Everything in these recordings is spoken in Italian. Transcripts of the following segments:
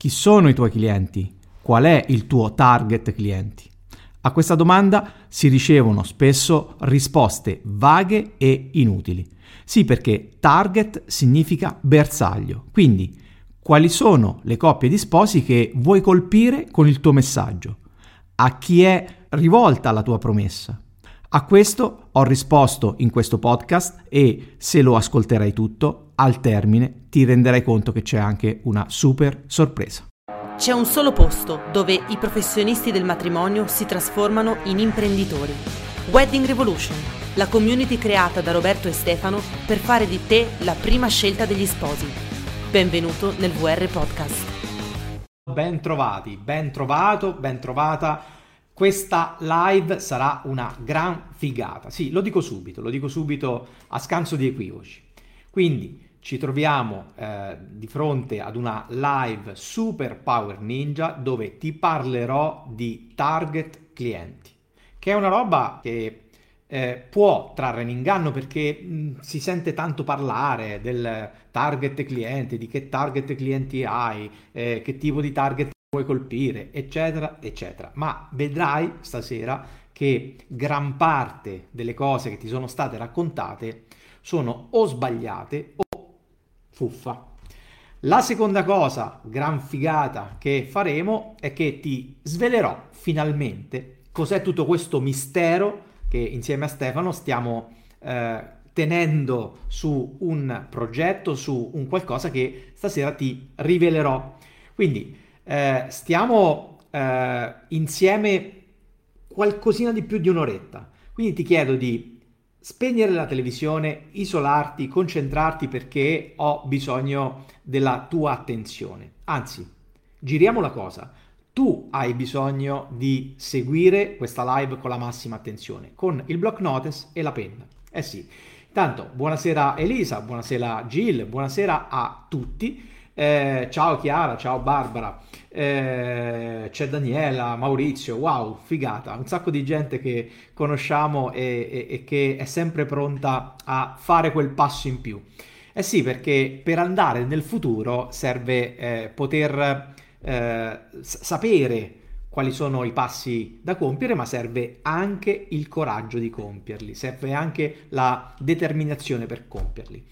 Chi sono i tuoi clienti? Qual è il tuo target clienti? A questa domanda si ricevono spesso risposte vaghe e inutili. Sì, perché target significa bersaglio. Quindi, quali sono le coppie di sposi che vuoi colpire con il tuo messaggio? A chi è rivolta la tua promessa? A questo ho risposto in questo podcast e, se lo ascolterai tutto, al termine ti renderai conto che c'è anche una super sorpresa. C'è un solo posto dove i professionisti del matrimonio si trasformano in imprenditori. Wedding Revolution, la community creata da Roberto e Stefano per fare di te la prima scelta degli sposi. Benvenuto nel VR Podcast. Bentrovati, bentrovato, bentrovata. Questa live sarà una gran figata. Sì, lo dico subito a scanso di equivoci. Quindi ci troviamo di fronte ad una live super power ninja dove ti parlerò di target clienti, che è una roba che può trarre in inganno perché si sente tanto parlare del target cliente, di che target clienti hai, che tipo di target vuoi colpire, eccetera, eccetera. Ma vedrai stasera che gran parte delle cose che ti sono state raccontate sono o sbagliate o fuffa. La seconda cosa gran figata che faremo è che ti svelerò finalmente cos'è tutto questo mistero che insieme a Stefano stiamo tenendo su un progetto, su un qualcosa che stasera ti rivelerò. Quindi stiamo insieme qualcosina di più di un'oretta, quindi ti chiedo di spegnere la televisione, isolarti, concentrarti perché ho bisogno della tua attenzione. Anzi, giriamo la cosa. Tu hai bisogno di seguire questa live con la massima attenzione, con il block notice e la penna. Eh sì, intanto buonasera Elisa, buonasera Gil, buonasera a tutti. Ciao Chiara, ciao Barbara, c'è Daniela, Maurizio, wow, figata, un sacco di gente che conosciamo e che è sempre pronta a fare quel passo in più. Eh sì, perché per andare nel futuro serve poter sapere quali sono i passi da compiere, ma serve anche il coraggio di compierli, serve anche la determinazione per compierli.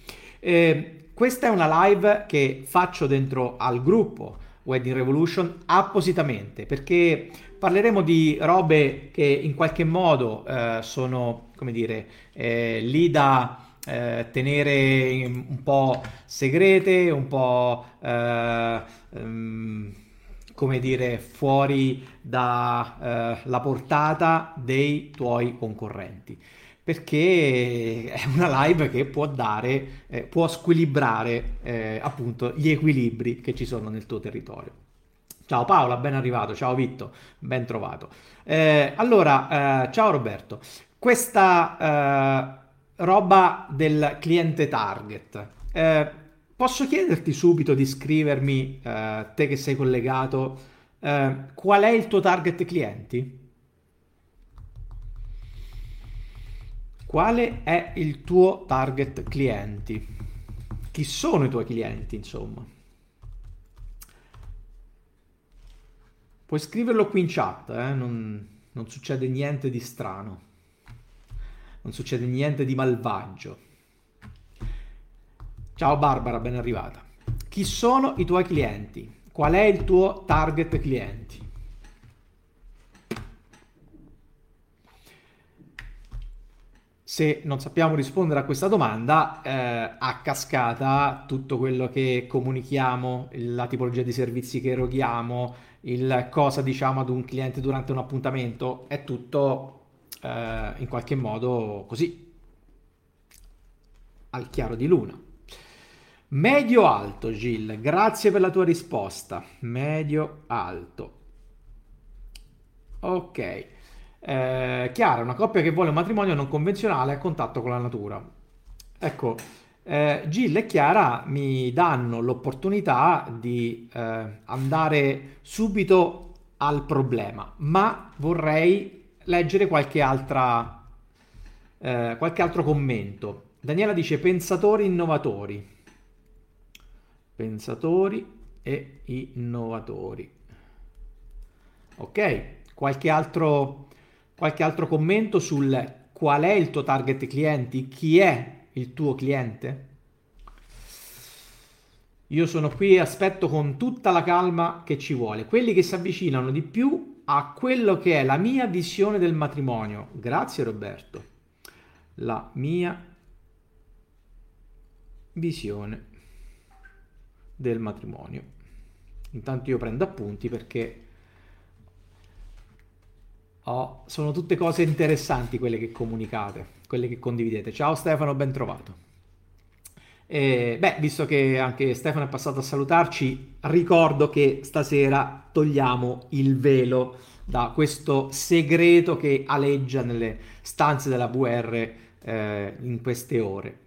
Questa è una live che faccio dentro al gruppo Wedding Revolution appositamente perché parleremo di robe che in qualche modo sono, come dire, lì da tenere un po' segrete, un po' come dire fuori dalla portata dei tuoi concorrenti. Perché è una live che può dare, può squilibrare appunto gli equilibri che ci sono nel tuo territorio. Ciao Paola, ben arrivato, ciao Vitto, ben trovato. Allora, ciao Roberto, questa roba del cliente target, posso chiederti subito di scrivermi, te che sei collegato, qual è il tuo target clienti? Quale è il tuo target clienti? Chi sono i tuoi clienti, insomma? Puoi scriverlo qui in chat, non succede niente di strano. Non succede niente di malvagio. Ciao Barbara, ben arrivata. Chi sono i tuoi clienti? Qual è il tuo target clienti? Se non sappiamo rispondere a questa domanda, a cascata tutto quello che comunichiamo, la tipologia di servizi che eroghiamo, il cosa diciamo ad un cliente durante un appuntamento, è tutto in qualche modo così, al chiaro di luna. Medio-alto, Gil, grazie per la tua risposta. Medio-alto. Ok. Chiara, una coppia che vuole un matrimonio non convenzionale a contatto con la natura. Ecco, Gil e Chiara mi danno l'opportunità di andare subito al problema, ma vorrei leggere qualche altro commento. Daniela dice pensatori innovatori. Pensatori e innovatori. Ok, qualche altro commento sul qual è il tuo target clienti? Chi è il tuo cliente? Io sono qui e aspetto con tutta la calma che ci vuole. Quelli che si avvicinano di più a quello che è la mia visione del matrimonio. Grazie Roberto. La mia visione del matrimonio. Intanto io prendo appunti perché sono tutte cose interessanti quelle che comunicate, quelle che condividete. Ciao Stefano, ben trovato. Visto che anche Stefano è passato a salutarci, ricordo che stasera togliamo il velo da questo segreto che aleggia nelle stanze della VR in queste ore.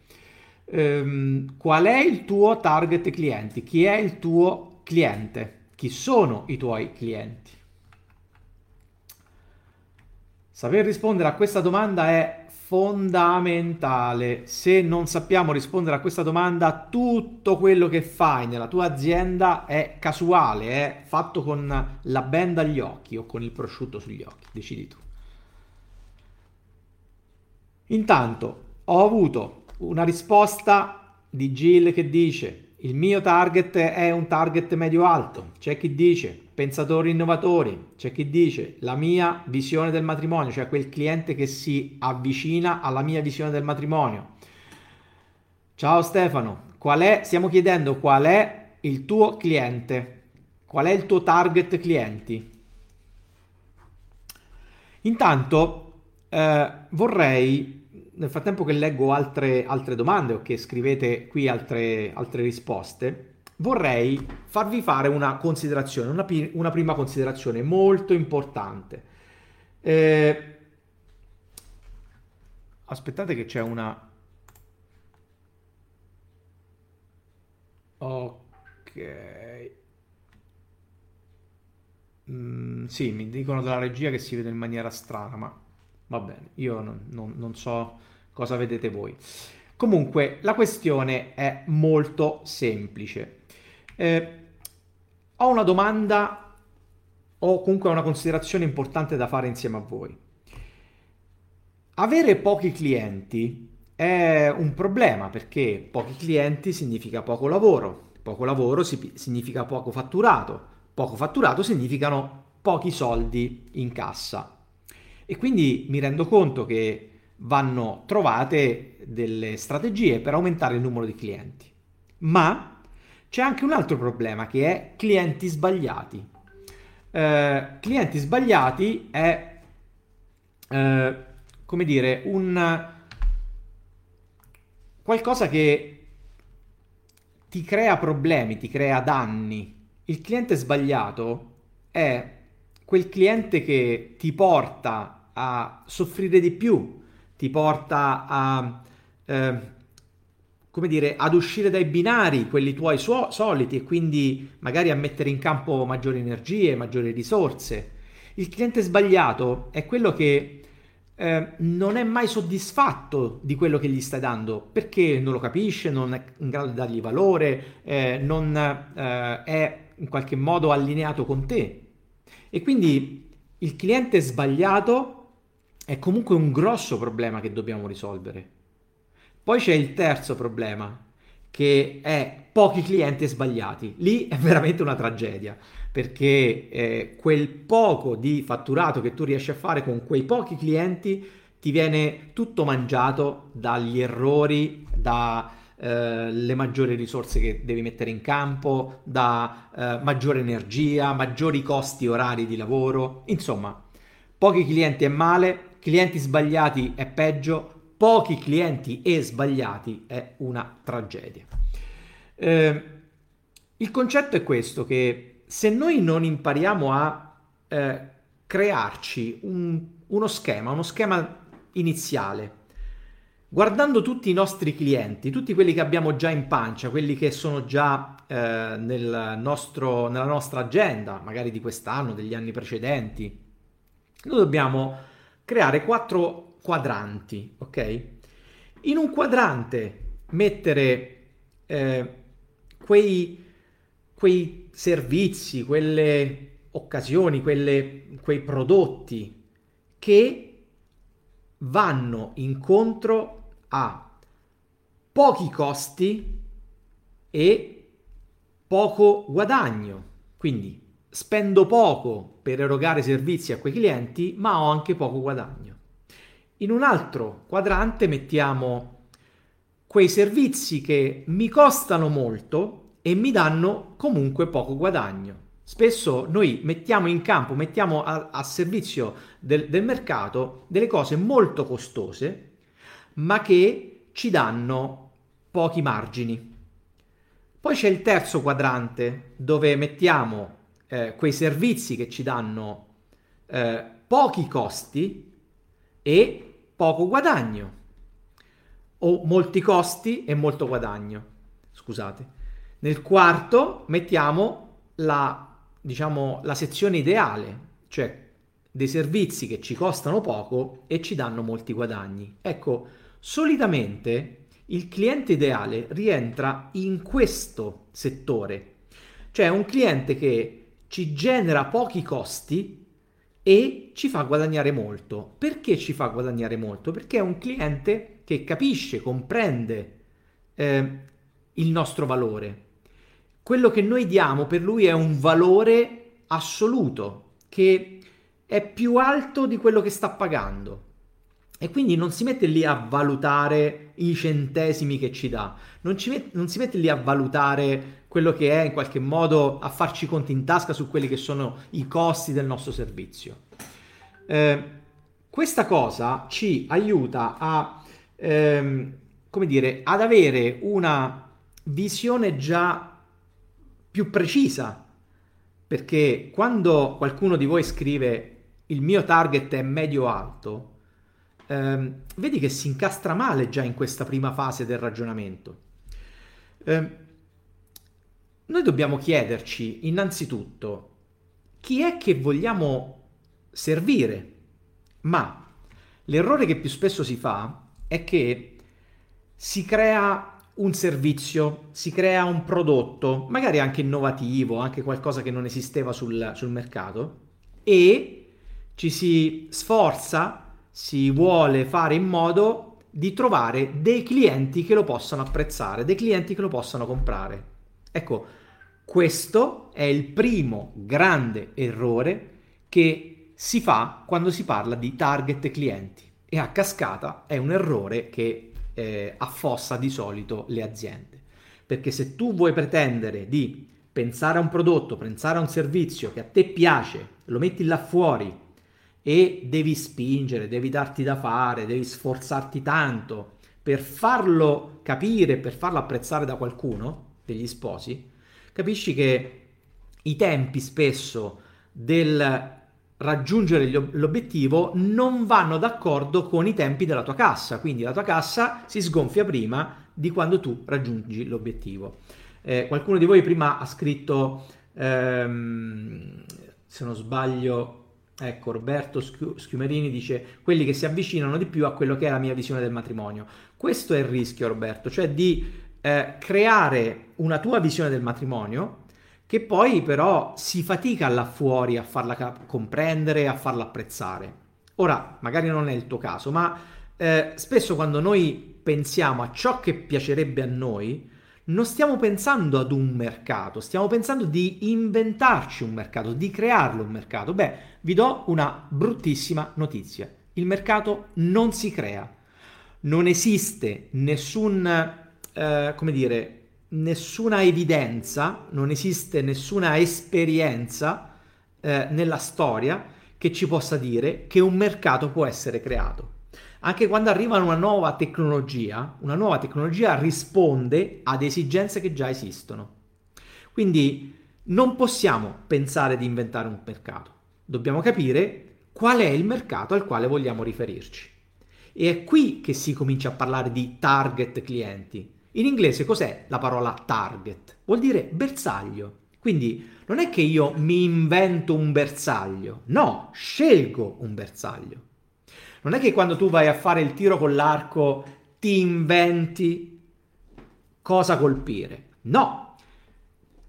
Qual è il tuo target clienti? Chi è il tuo cliente? Chi sono i tuoi clienti? Saper rispondere a questa domanda è fondamentale. Se non sappiamo rispondere a questa domanda, tutto quello che fai nella tua azienda è casuale, è fatto con la benda agli occhi o con il prosciutto sugli occhi, decidi tu. Intanto ho avuto una risposta di Jill che dice: il mio target è un target medio-alto. C'è chi dice pensatori innovatori, c'è chi dice la mia visione del matrimonio, cioè quel cliente che si avvicina alla mia visione del matrimonio. Ciao Stefano, stiamo chiedendo qual è il tuo cliente, qual è il tuo target clienti. Intanto vorrei, nel frattempo che leggo altre domande o che scrivete qui altre risposte, vorrei farvi fare una considerazione, una prima considerazione molto importante. Aspettate che c'è una... Ok. Sì, mi dicono dalla regia che si vede in maniera strana, ma va bene, io non so cosa vedete voi. Comunque, la questione è molto semplice. Ho una domanda o comunque una considerazione importante da fare insieme a voi. Avere pochi clienti è un problema, perché pochi clienti significa poco lavoro significa poco fatturato significano pochi soldi in cassa, e quindi mi rendo conto che vanno trovate delle strategie per aumentare il numero di clienti. Ma c'è anche un altro problema, che è clienti sbagliati. Clienti sbagliati è, come dire, un qualcosa che ti crea problemi, ti crea danni. Il cliente sbagliato è quel cliente che ti porta a soffrire di più, ti porta a... come dire, ad uscire dai binari, quelli tuoi soliti, e quindi magari a mettere in campo maggiori energie, maggiori risorse. Il cliente sbagliato è quello che non è mai soddisfatto di quello che gli stai dando, perché non lo capisce, non è in grado di dargli valore, non è in qualche modo allineato con te. E quindi il cliente sbagliato è comunque un grosso problema che dobbiamo risolvere. Poi c'è il terzo problema, che è pochi clienti sbagliati. Lì è veramente una tragedia, perché quel poco di fatturato che tu riesci a fare con quei pochi clienti ti viene tutto mangiato dagli errori, dalle maggiori risorse che devi mettere in campo, da maggiore energia, maggiori costi orari di lavoro. Insomma, pochi clienti è male, clienti sbagliati è peggio, pochi clienti e sbagliati è una tragedia. Il concetto è questo, che se noi non impariamo a crearci uno schema iniziale, guardando tutti i nostri clienti, tutti quelli che abbiamo già in pancia, quelli che sono già nella nostra agenda, magari di quest'anno, degli anni precedenti, noi dobbiamo creare 4 quadranti, ok? In un quadrante mettere quei servizi, quelle occasioni, quei prodotti che vanno incontro a pochi costi e poco guadagno. Quindi spendo poco per erogare servizi a quei clienti, ma ho anche poco guadagno. In un altro quadrante mettiamo quei servizi che mi costano molto e mi danno comunque poco guadagno. Spesso noi mettiamo in campo, mettiamo a servizio del mercato delle cose molto costose, ma che ci danno pochi margini. Poi c'è il terzo quadrante dove mettiamo quei servizi che ci danno pochi costi e poco guadagno, o molti costi e molto guadagno, scusate. Nel quarto mettiamo la sezione ideale, cioè dei servizi che ci costano poco e ci danno molti guadagni. Ecco, solitamente il cliente ideale rientra in questo settore, cioè un cliente che ci genera pochi costi e ci fa guadagnare molto. Perché ci fa guadagnare molto? Perché è un cliente che capisce, comprende il nostro valore. Quello che noi diamo per lui è un valore assoluto, che è più alto di quello che sta pagando. E quindi non si mette lì a valutare i centesimi che ci dà, non si mette lì a valutare quello che è, in qualche modo a farci conti in tasca su quelli che sono i costi del nostro servizio. Questa cosa ci aiuta a, ad avere una visione già più precisa, perché quando qualcuno di voi scrive il mio target è medio-alto, vedi che si incastra male già in questa prima fase del ragionamento. Noi dobbiamo chiederci innanzitutto chi è che vogliamo servire, ma l'errore che più spesso si fa è che si crea un servizio, si crea un prodotto, magari anche innovativo, anche qualcosa che non esisteva sul mercato, e ci si sforza, si vuole fare in modo di trovare dei clienti che lo possano apprezzare, dei clienti che lo possano comprare. Ecco, questo è il primo grande errore che si fa quando si parla di target clienti, e a cascata è un errore che affossa di solito le aziende, perché se tu vuoi pretendere di pensare a un prodotto, pensare a un servizio che a te piace, lo metti là fuori e devi spingere, devi darti da fare, devi sforzarti tanto per farlo capire, per farlo apprezzare da qualcuno, degli sposi, capisci che i tempi spesso del raggiungere l'obiettivo non vanno d'accordo con i tempi della tua cassa, quindi la tua cassa si sgonfia prima di quando tu raggiungi l'obiettivo. Qualcuno di voi prima ha scritto, se non sbaglio, ecco, Roberto Schiumerini dice quelli che si avvicinano di più a quello che è la mia visione del matrimonio. Questo è il rischio, Roberto, cioè di creare una tua visione del matrimonio che poi però si fatica là fuori a farla comprendere, a farla apprezzare. Ora, magari non è il tuo caso, ma spesso quando noi pensiamo a ciò che piacerebbe a noi, non stiamo pensando ad un mercato, stiamo pensando di inventarci un mercato, di crearlo un mercato. Beh, vi do una bruttissima notizia. Il mercato non si crea. Non esiste nessun nessuna evidenza, non esiste nessuna esperienza nella storia che ci possa dire che un mercato può essere creato. Anche quando arriva una nuova tecnologia risponde ad esigenze che già esistono. Quindi non possiamo pensare di inventare un mercato. Dobbiamo capire qual è il mercato al quale vogliamo riferirci. E è qui che si comincia a parlare di target clienti. In inglese cos'è la parola target? Vuol dire bersaglio. Quindi non è che io mi invento un bersaglio, no, scelgo un bersaglio. Non è che quando tu vai a fare il tiro con l'arco ti inventi cosa colpire, no.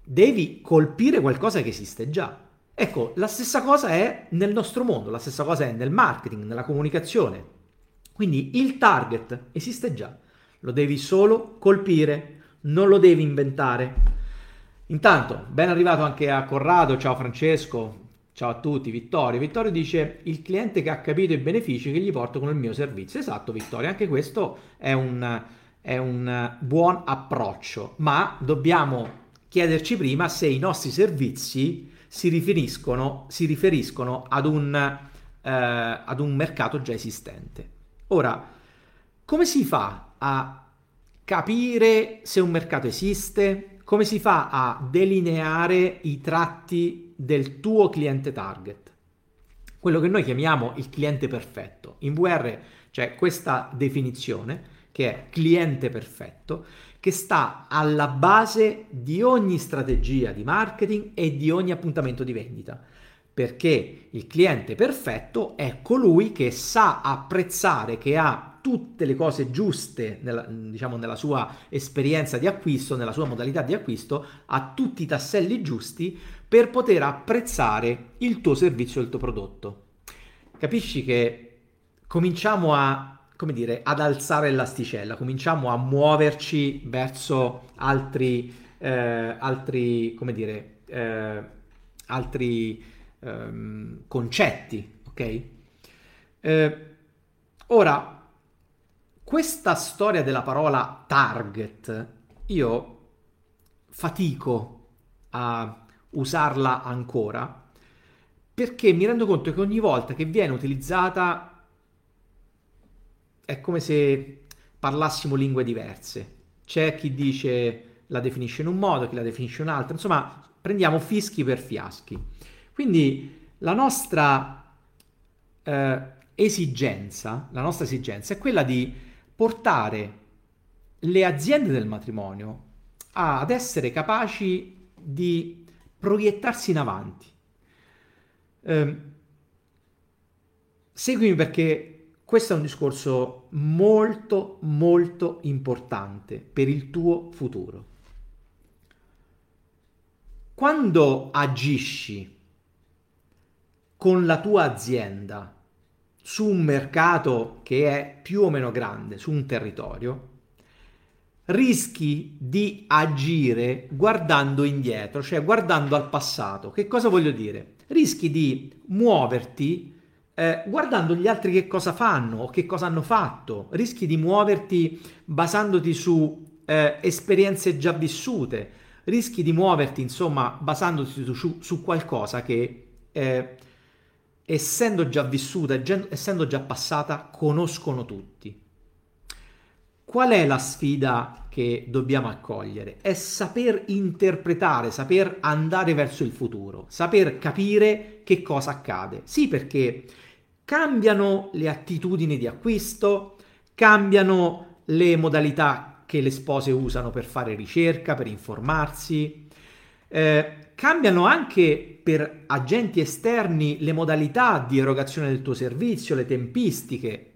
devi colpire qualcosa che esiste già. Ecco, la stessa cosa è nel nostro mondo, la stessa cosa è nel marketing, nella comunicazione. Quindi il target esiste già, lo devi solo colpire, non lo devi inventare. Intanto, ben arrivato anche a Corrado, ciao Francesco, ciao a tutti. Vittorio dice: il cliente che ha capito i benefici che gli porto con il mio servizio. Esatto Vittorio, anche questo è un buon approccio, ma dobbiamo chiederci prima se i nostri servizi si riferiscono ad un mercato già esistente. Ora, come si fa a capire se un mercato esiste? Come si fa a delineare i tratti del tuo cliente target? Quello che noi chiamiamo il cliente perfetto. In VR c'è questa definizione che è cliente perfetto, che sta alla base di ogni strategia di marketing e di ogni appuntamento di vendita, perché il cliente perfetto è colui che sa apprezzare, che ha tutte le cose giuste nella sua esperienza di acquisto, nella sua modalità di acquisto, ha tutti i tasselli giusti per poter apprezzare il tuo servizio e il tuo prodotto. Capisci che cominciamo ad alzare l'asticella, cominciamo a muoverci verso altri concetti, ok? Ora, questa storia della parola target, io fatico a usarla ancora, perché mi rendo conto che ogni volta che viene utilizzata è come se parlassimo lingue diverse. C'è chi dice la definisce in un modo, chi la definisce in un altro, insomma prendiamo fischi per fiaschi. Quindi la nostra esigenza è quella di portare le aziende del matrimonio ad essere capaci di proiettarsi in avanti. Seguimi, perché questo è un discorso molto, molto importante per il tuo futuro. Quando agisci con la tua azienda su un mercato che è più o meno grande, su un territorio, rischi di agire guardando indietro, cioè guardando al passato. Che cosa voglio dire? Rischi di muoverti guardando gli altri che cosa fanno o che cosa hanno fatto, rischi di muoverti basandoti su esperienze già vissute, rischi di muoverti insomma basandoti su qualcosa che essendo già vissuta, essendo già passata, conoscono tutti. Qual è la sfida che dobbiamo accogliere? È saper interpretare, saper andare verso il futuro, saper capire che cosa accade. Sì, perché cambiano le attitudini di acquisto, cambiano le modalità che le spose usano per fare ricerca, per informarsi, cambiano anche per agenti esterni le modalità di erogazione del tuo servizio, le tempistiche.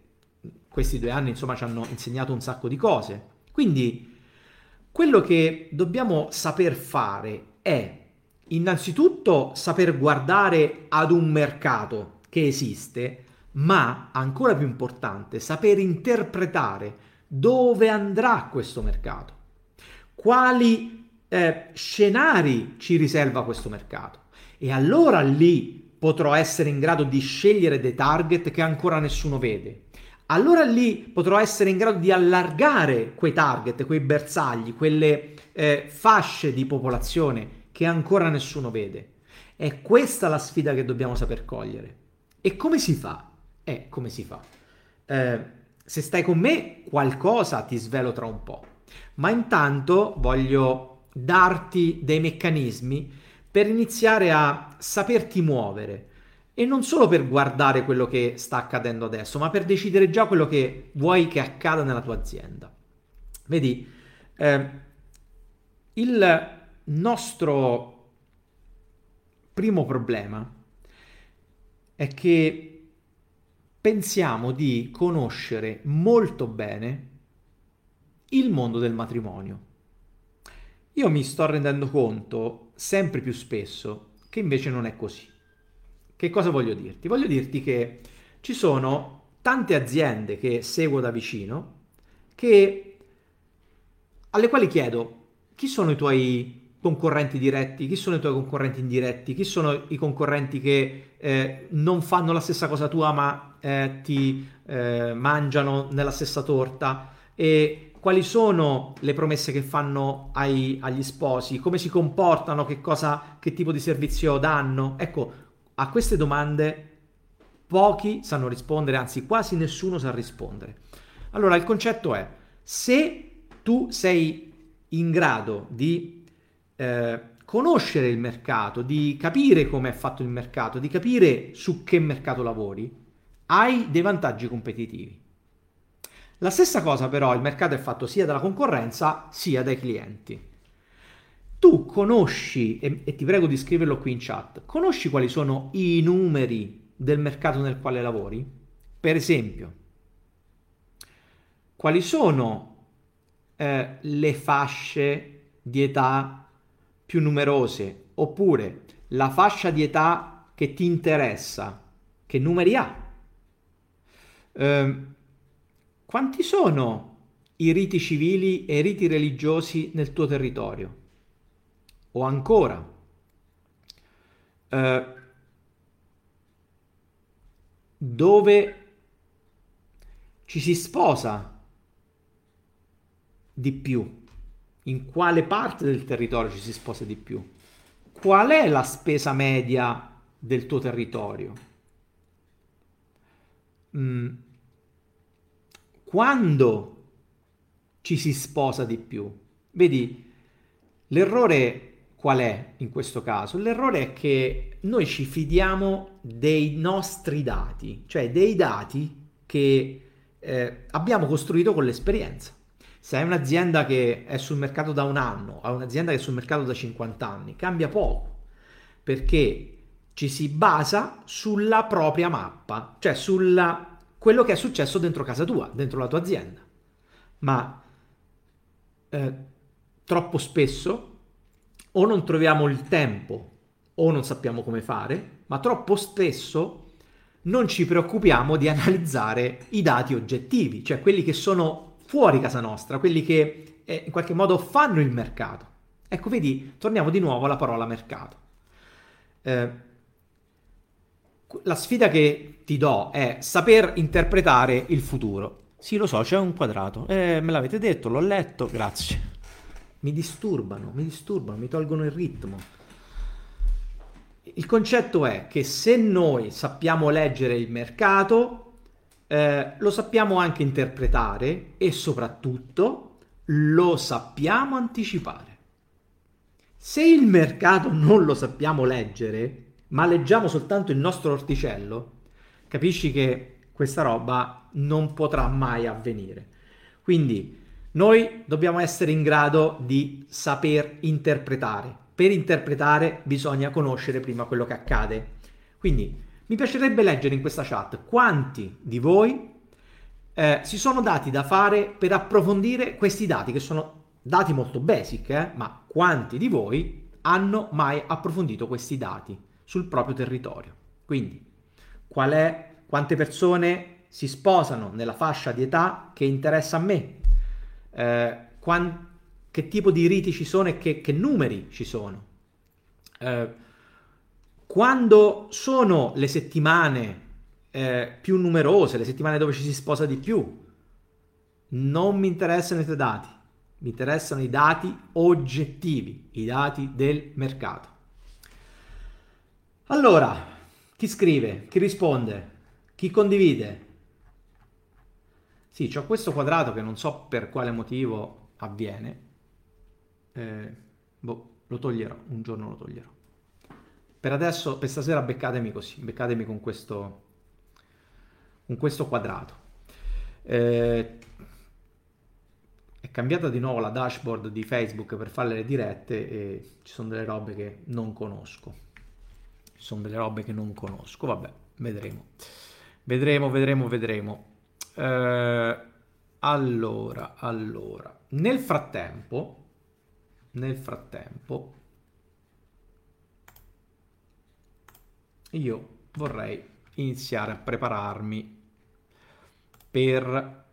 Questi 2 anni, insomma, ci hanno insegnato un sacco di cose. Quindi, quello che dobbiamo saper fare è, innanzitutto, saper guardare ad un mercato che esiste, ma, ancora più importante, saper interpretare dove andrà questo mercato, quali scenari ci riserva questo mercato. E allora lì potrò essere in grado di scegliere dei target che ancora nessuno vede. Allora lì potrò essere in grado di allargare quei target, quei bersagli, quelle fasce di popolazione che ancora nessuno vede. È questa la sfida che dobbiamo saper cogliere. E come si fa? Se stai con me, qualcosa ti svelo tra un po'. Ma intanto voglio darti dei meccanismi per iniziare a saperti muovere. E non solo per guardare quello che sta accadendo adesso, ma per decidere già quello che vuoi che accada nella tua azienda. Vedi, il nostro primo problema è che pensiamo di conoscere molto bene il mondo del matrimonio. Io mi sto rendendo conto sempre più spesso che invece non è così. Che cosa voglio dirti? Voglio dirti che ci sono tante aziende che seguo da vicino alle quali chiedo: chi sono i tuoi concorrenti diretti, chi sono i tuoi concorrenti indiretti, chi sono i concorrenti che non fanno la stessa cosa tua ma ti mangiano nella stessa torta, e quali sono le promesse che fanno agli sposi, come si comportano, che tipo di servizio danno. Ecco, a queste domande pochi sanno rispondere, anzi quasi nessuno sa rispondere. Allora il concetto è: se tu sei in grado di conoscere il mercato, di capire come è fatto il mercato, di capire su che mercato lavori, hai dei vantaggi competitivi. La stessa cosa però, il mercato è fatto sia dalla concorrenza sia dai clienti. Tu conosci, e ti prego di scriverlo qui in chat, conosci quali sono i numeri del mercato nel quale lavori? Per esempio, quali sono le fasce di età più numerose, oppure la fascia di età che ti interessa, che numeri ha? Quanti sono i riti civili e i riti religiosi nel tuo territorio? O ancora, dove ci si sposa di più, in quale parte del territorio ci si sposa di più, qual è la spesa media del tuo territorio, quando ci si sposa di più. Vedi, l'errore qual è in questo caso? L'errore è che noi ci fidiamo dei nostri dati, cioè dei dati che abbiamo costruito con l'esperienza. Se hai un'azienda che è sul mercato da un anno, hai un'azienda che è sul mercato da 50 anni, cambia poco, perché ci si basa sulla propria mappa, cioè sulla quello che è successo dentro casa tua, dentro la tua azienda. Ma troppo spesso o non troviamo il tempo o non sappiamo come fare, ma troppo spesso non ci preoccupiamo di analizzare i dati oggettivi, cioè quelli che sono fuori casa nostra, quelli che in qualche modo fanno il mercato. Ecco, vedi, torniamo di nuovo alla parola mercato. La sfida che ti do è saper interpretare il futuro. Sì, lo so, c'è un quadrato. Me l'avete detto, l'ho letto, grazie. Mi disturbano, mi tolgono il ritmo. Il concetto è che se noi sappiamo leggere il mercato, lo sappiamo anche interpretare e soprattutto lo sappiamo anticipare. Se il mercato non lo sappiamo leggere, ma leggiamo soltanto il nostro orticello, capisci che questa roba non potrà mai avvenire. Quindi noi dobbiamo essere in grado di saper interpretare. Per interpretare bisogna conoscere prima quello che accade. Quindi mi piacerebbe leggere in questa chat quanti di voi si sono dati da fare per approfondire questi dati, che sono dati molto basic, ma quanti di voi hanno mai approfondito questi dati sul proprio territorio. Quindi quante persone si sposano nella fascia di età che interessa a me? Che tipo di riti ci sono e che numeri ci sono, quando sono le settimane più numerose, le settimane dove ci si sposa di più. Non mi interessano i tuoi dati, mi interessano i dati oggettivi, i dati del mercato. Allora, chi scrive, chi risponde, chi condivide? Sì, c'ho questo quadrato che non so per quale motivo avviene. Lo toglierò, un giorno lo toglierò. Per adesso, per stasera, beccatemi così, beccatemi con questo quadrato. È cambiata di nuovo la dashboard di Facebook per fare le dirette e ci sono delle robe che non conosco. Vabbè, vedremo. Allora, nel frattempo, Nel frattempo io vorrei iniziare a prepararmi per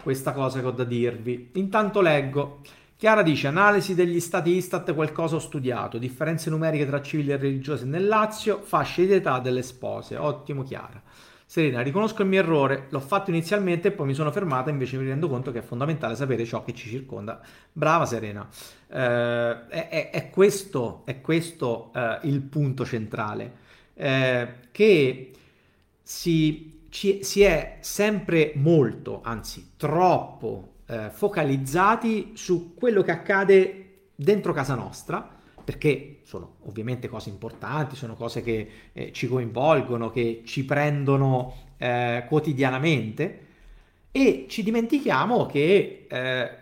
questa cosa che ho da dirvi. Intanto leggo. Chiara dice: analisi degli stati Istat, qualcosa ho studiato, differenze numeriche tra civili e religiose nel Lazio, fasce di età delle spose. Ottimo Chiara. Serena: riconosco il mio errore, l'ho fatto inizialmente e poi mi sono fermata, invece mi rendo conto che è fondamentale sapere ciò che ci circonda. Brava Serena, è questo il punto centrale, che si è sempre molto, anzi troppo, focalizzati su quello che accade dentro casa nostra, perché sono ovviamente cose importanti, sono cose che ci coinvolgono, che ci prendono quotidianamente, e ci dimentichiamo che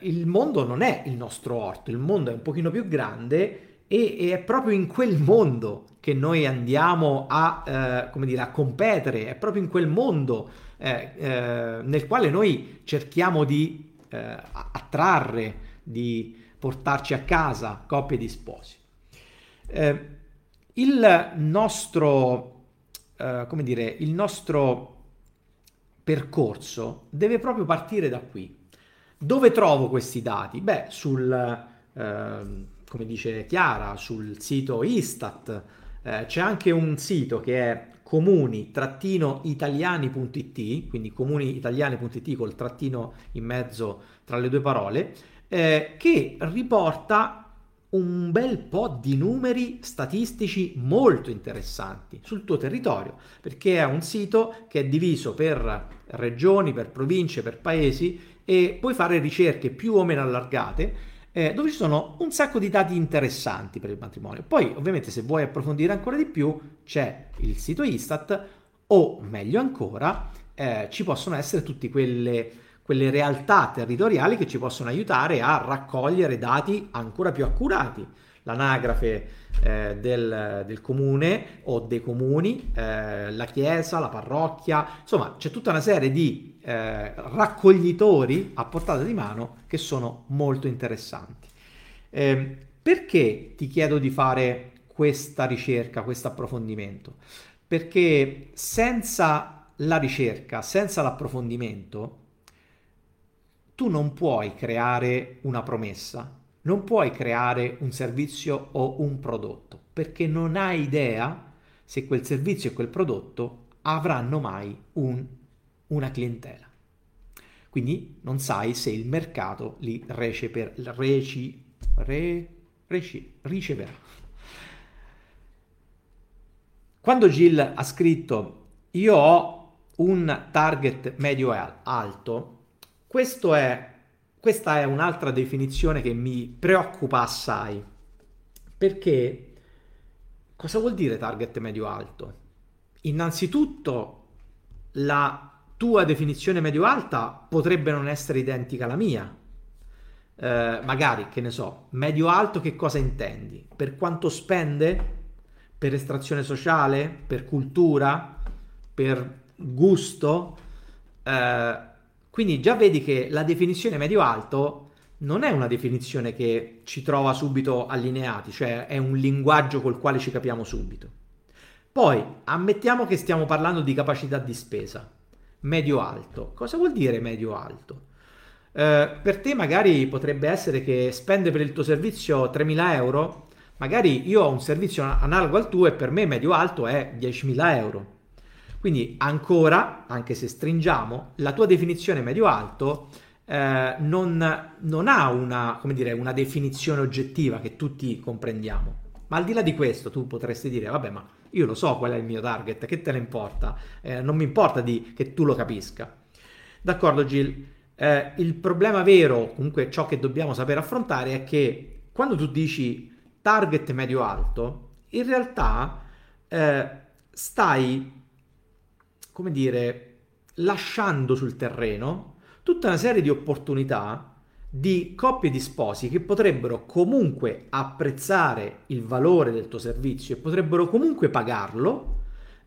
il mondo non è il nostro orto, il mondo è un pochino più grande e è proprio in quel mondo che noi andiamo a competere, è proprio in quel mondo nel quale noi cerchiamo di attrarre, di portarci a casa coppie di sposi. Il nostro percorso deve proprio partire da qui. Dove trovo questi dati? Beh, come dice Chiara, sul sito Istat. C'è anche un sito che è comuni-italiani.it, quindi comuni-italiani.it col trattino in mezzo tra le due parole, che riporta un bel po' di numeri statistici molto interessanti sul tuo territorio, perché è un sito che è diviso per regioni, per province, per paesi, e puoi fare ricerche più o meno allargate, dove ci sono un sacco di dati interessanti per il matrimonio. Poi ovviamente, se vuoi approfondire ancora di più, c'è il sito Istat, o meglio ancora ci possono essere tutte quelle realtà territoriali che ci possono aiutare a raccogliere dati ancora più accurati. L'anagrafe del comune o dei comuni, la chiesa, la parrocchia, insomma c'è tutta una serie di raccoglitori a portata di mano che sono molto interessanti. Perché ti chiedo di fare questa ricerca, questo approfondimento? Perché senza la ricerca, senza l'approfondimento, tu non puoi creare una promessa, non puoi creare un servizio o un prodotto, perché non hai idea se quel servizio e quel prodotto avranno mai una clientela. Quindi non sai se il mercato li riceverà. Quando Gil ha scritto "io ho un target medio alto", questa è un'altra definizione che mi preoccupa assai, perché cosa vuol dire target medio-alto? Innanzitutto la tua definizione medio-alta potrebbe non essere identica alla mia. Magari, che ne so, medio-alto che cosa intendi? Per quanto spende? Per estrazione sociale? Per cultura? Per gusto? Quindi già vedi che la definizione medio-alto non è una definizione che ci trova subito allineati, cioè è un linguaggio col quale ci capiamo subito. Poi ammettiamo che stiamo parlando di capacità di spesa. Medio-alto. Cosa vuol dire medio-alto? Per te magari potrebbe essere che spende per il tuo servizio 3.000 euro, magari io ho un servizio analogo al tuo e per me medio-alto è 10.000 euro. Quindi ancora, anche se stringiamo, la tua definizione medio-alto non ha una definizione oggettiva che tutti comprendiamo. Ma al di là di questo tu potresti dire: vabbè, ma io lo so qual è il mio target, che te ne importa? Non mi importa che tu lo capisca. D'accordo Gil, il problema vero, comunque ciò che dobbiamo sapere affrontare, è che quando tu dici target medio-alto, in realtà stai lasciando sul terreno tutta una serie di opportunità di coppie di sposi che potrebbero comunque apprezzare il valore del tuo servizio e potrebbero comunque pagarlo,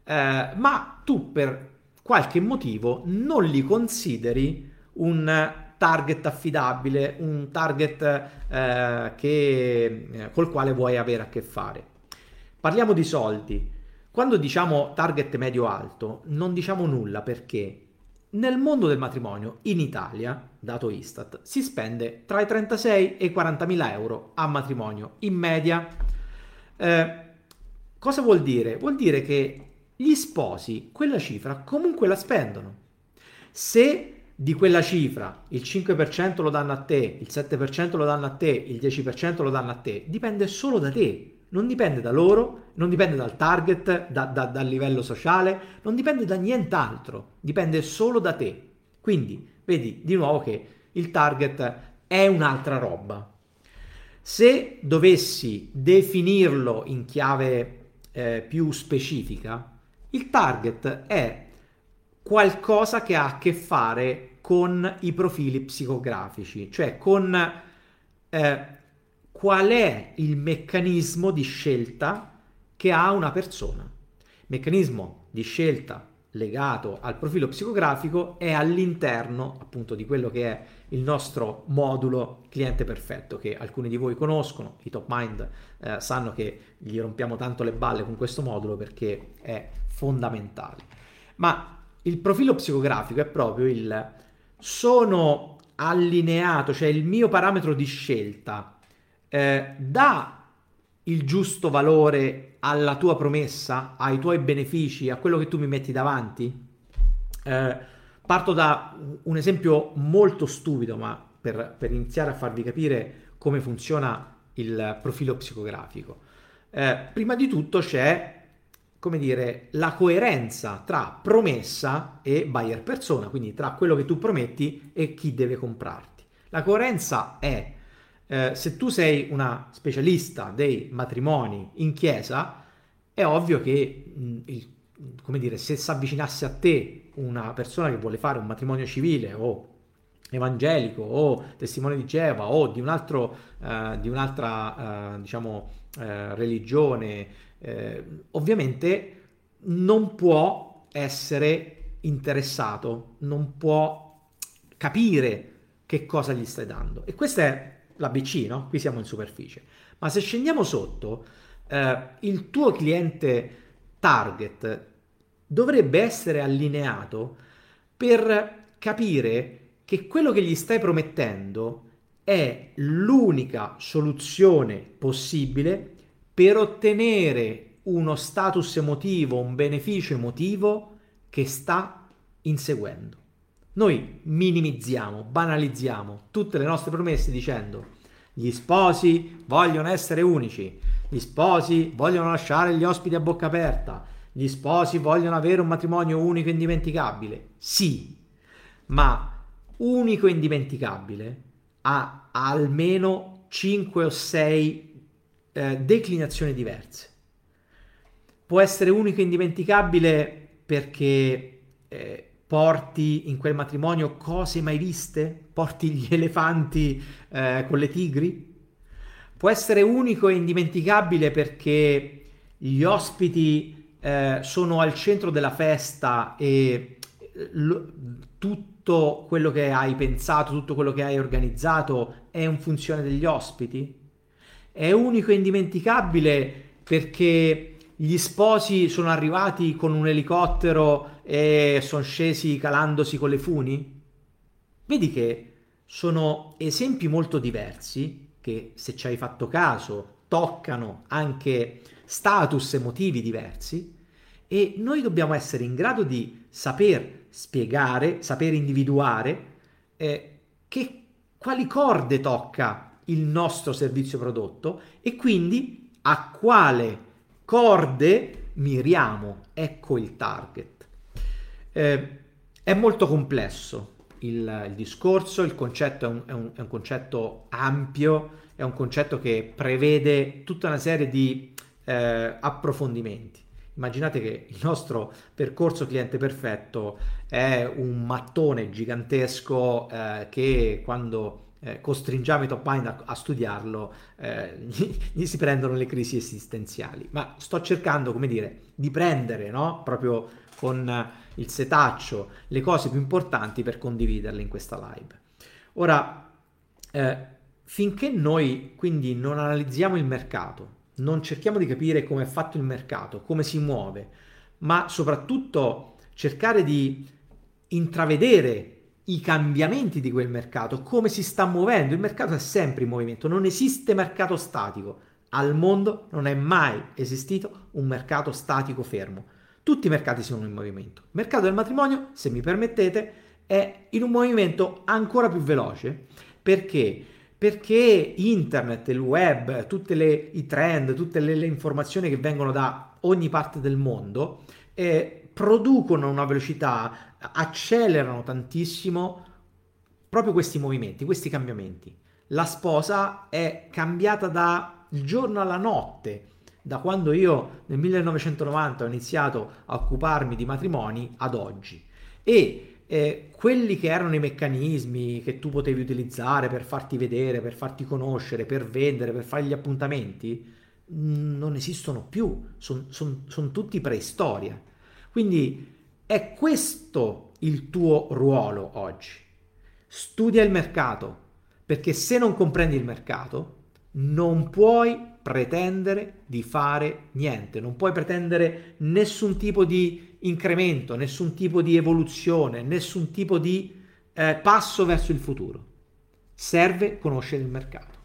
ma tu per qualche motivo non li consideri un target affidabile, un target col quale vuoi avere a che fare. Parliamo di soldi. Quando diciamo target medio-alto non diciamo nulla, perché nel mondo del matrimonio in Italia, dato Istat, si spende tra i 36 e i 40.000 euro a matrimonio in media. Cosa vuol dire? Vuol dire che gli sposi quella cifra comunque la spendono. Se di quella cifra il 5% lo danno a te, il 7% lo danno a te, il 10% lo danno a te, dipende solo da te, non dipende da loro, non dipende dal target, dal livello sociale, non dipende da nient'altro, dipende solo da te. Quindi vedi di nuovo che il target è un'altra roba. Se dovessi definirlo in chiave più specifica, il target è qualcosa che ha a che fare con i profili psicografici, cioè con qual è il meccanismo di scelta che ha una persona. Meccanismo di scelta legato al profilo psicografico è all'interno appunto di quello che è il nostro modulo cliente perfetto, che alcuni di voi conoscono, i top mind sanno che gli rompiamo tanto le balle con questo modulo perché è fondamentale. Ma il profilo psicografico è proprio il sono allineato, cioè il mio parametro di scelta dà il giusto valore alla tua promessa, ai tuoi benefici, a quello che tu mi metti davanti. Parto da un esempio molto stupido, ma per iniziare a farvi capire come funziona il profilo psicografico. Prima di tutto c'è, come dire, la coerenza tra promessa e buyer persona, quindi tra quello che tu prometti e chi deve comprarti. La coerenza è, se tu sei una specialista dei matrimoni in chiesa, è ovvio che, se si avvicinasse a te una persona che vuole fare un matrimonio civile o evangelico o testimone di Geova o di un'altra religione, ovviamente non può essere interessato, non può capire che cosa gli stai dando. E questa è l'ABC, no? Qui siamo in superficie. Ma se scendiamo sotto, il tuo cliente target dovrebbe essere allineato per capire che quello che gli stai promettendo è l'unica soluzione possibile per ottenere uno status emotivo, un beneficio emotivo che sta inseguendo. Noi minimizziamo, banalizziamo tutte le nostre promesse dicendo gli sposi vogliono essere unici, gli sposi vogliono lasciare gli ospiti a bocca aperta, gli sposi vogliono avere un matrimonio unico e indimenticabile. Sì, ma unico e indimenticabile ha almeno 5 o 6 declinazioni diverse. Può essere unico e indimenticabile perché porti in quel matrimonio cose mai viste, porti gli elefanti con le tigri. Può essere unico e indimenticabile perché gli ospiti sono al centro della festa e tutto quello che hai pensato, tutto quello che hai organizzato è in funzione degli ospiti. È unico e indimenticabile perché gli sposi sono arrivati con un elicottero e sono scesi calandosi con le funi? Vedi che sono esempi molto diversi che, se ci hai fatto caso, toccano anche status emotivi diversi, e noi dobbiamo essere in grado di saper spiegare, saper individuare quali corde tocca il nostro servizio prodotto e quindi a quale corde miriamo. Ecco il target. È molto complesso il discorso, il concetto è un concetto ampio, è un concetto che prevede tutta una serie di approfondimenti. Immaginate che il nostro percorso cliente perfetto è un mattone gigantesco che quando costringiamo i top mind a studiarlo, gli si prendono le crisi esistenziali. Ma sto cercando, di prendere, no? Proprio con il setaccio, le cose più importanti per condividerle in questa live. Ora, finché noi quindi non analizziamo il mercato, non cerchiamo di capire come è fatto il mercato, come si muove, ma soprattutto cercare di intravedere i cambiamenti di quel mercato, come si sta muovendo. Il mercato è sempre in movimento, non esiste mercato statico. Al mondo non è mai esistito un mercato statico fermo. Tutti i mercati sono in movimento. Il mercato del matrimonio, se mi permettete, è in un movimento ancora più veloce. Perché? Perché internet, il web, i trend, tutte le informazioni che vengono da ogni parte del mondo producono una velocità, accelerano tantissimo proprio questi movimenti, questi cambiamenti. La sposa è cambiata dal giorno alla notte, da quando io nel 1990 ho iniziato a occuparmi di matrimoni ad oggi. E quelli che erano i meccanismi che tu potevi utilizzare per farti vedere, per farti conoscere, per vendere, per fare gli appuntamenti, non esistono più, sono tutti preistoria. Quindi è questo il tuo ruolo oggi. Studia il mercato, perché se non comprendi il mercato non puoi pretendere di fare niente, non puoi pretendere nessun tipo di incremento, nessun tipo di evoluzione, nessun tipo di passo verso il futuro. Serve conoscere il mercato.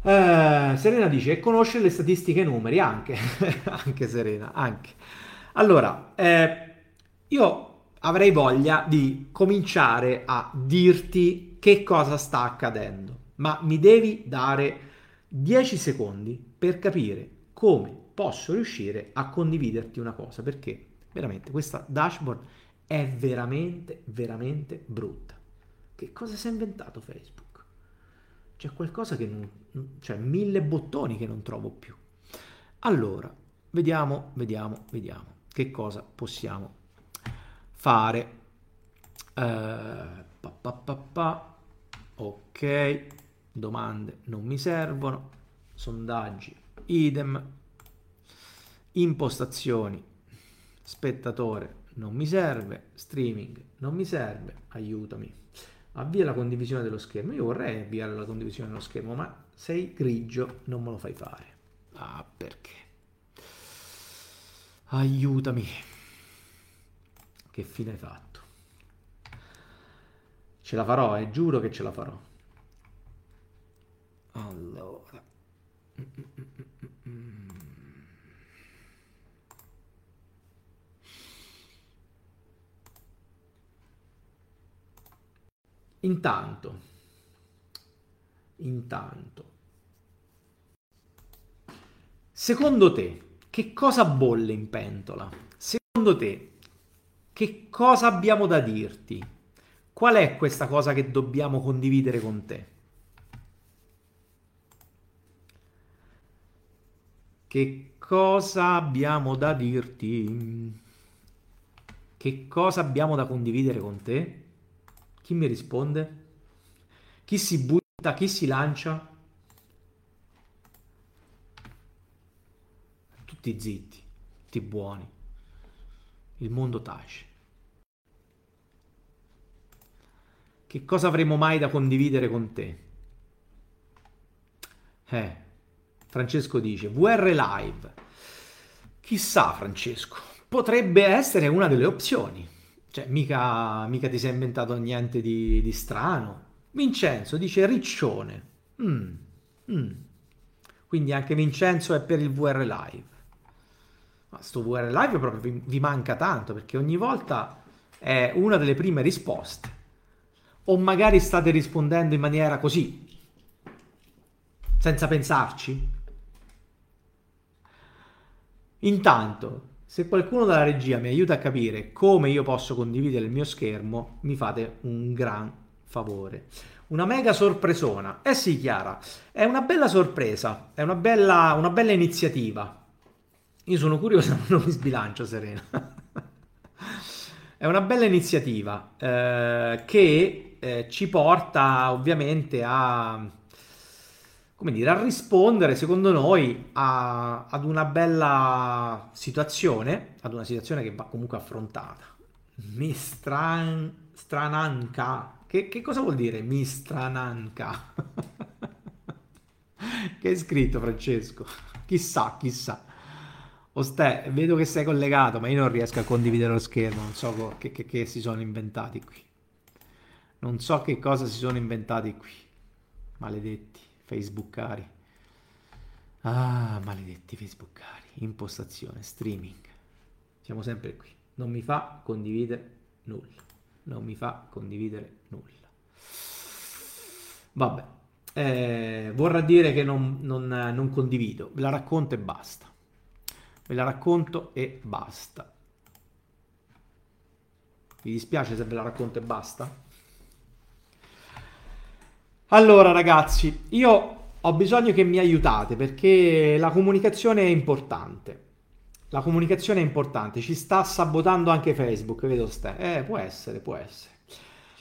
Serena dice: conoscere le statistiche e i numeri, anche. Anche Serena, anche. Allora, io avrei voglia di cominciare a dirti che cosa sta accadendo, ma mi devi dare 10 secondi per capire come posso riuscire a condividerti una cosa, perché veramente questa dashboard è veramente brutta. Che cosa si è inventato Facebook? C'è qualcosa che non... c'è 1000 bottoni che non trovo più. Allora, vediamo che cosa possiamo fare. Ok, domande non mi servono, sondaggi idem, impostazioni spettatore non mi serve, streaming non mi serve, aiutami, avvia la condivisione dello schermo. Io vorrei avviare la condivisione dello schermo, ma sei grigio, non me lo fai fare. Ah, perché? Aiutami, che fine hai fatto? Ce la farò, giuro che ce la farò. Allora, intanto, secondo te che cosa bolle in pentola? Secondo te che cosa abbiamo da dirti? Qual è questa cosa che dobbiamo condividere con te? Che cosa abbiamo da dirti? Che cosa abbiamo da condividere con te? Chi mi risponde? Chi si butta? Chi si lancia? Tutti zitti, tutti buoni. Il mondo tace. Che cosa avremo mai da condividere con te? Francesco dice VR Live. Chissà, Francesco, potrebbe essere una delle opzioni. Cioè, mica ti sei inventato niente di strano. Vincenzo dice Riccione. Quindi anche Vincenzo è per il VR Live. Ma sto VR Live proprio vi manca tanto, perché ogni volta è una delle prime risposte. O magari state rispondendo in maniera così, senza pensarci. Intanto, se qualcuno dalla regia mi aiuta a capire come io posso condividere il mio schermo, mi fate un gran favore. Una mega sorpresona. Eh sì, Chiara, è una bella sorpresa, è una bella iniziativa. Io sono curiosa, non mi sbilancio, Serena. È una bella iniziativa che ci porta ovviamente a... come dire, a rispondere, secondo noi, ad una bella situazione, ad una situazione che va comunque affrontata. Mi strananca Che cosa vuol dire mi strananca? Che hai scritto, Francesco? Chissà, chissà. Ostè, vedo che sei collegato, ma io non riesco a condividere lo schermo, non so che si sono inventati qui. Non so che cosa si sono inventati qui. Maledetti Facebookari. Ah, maledetti Facebookari. Impostazione, streaming. Siamo sempre qui. Non mi fa condividere nulla. Non mi fa condividere nulla. Vabbè. Vorrà dire che non condivido. Ve la racconto e basta. Ve la racconto e basta. Vi dispiace se ve la racconto e basta? Allora ragazzi, io ho bisogno che mi aiutate perché la comunicazione è importante. La comunicazione è importante, ci sta sabotando anche Facebook, vedo ste. Può essere.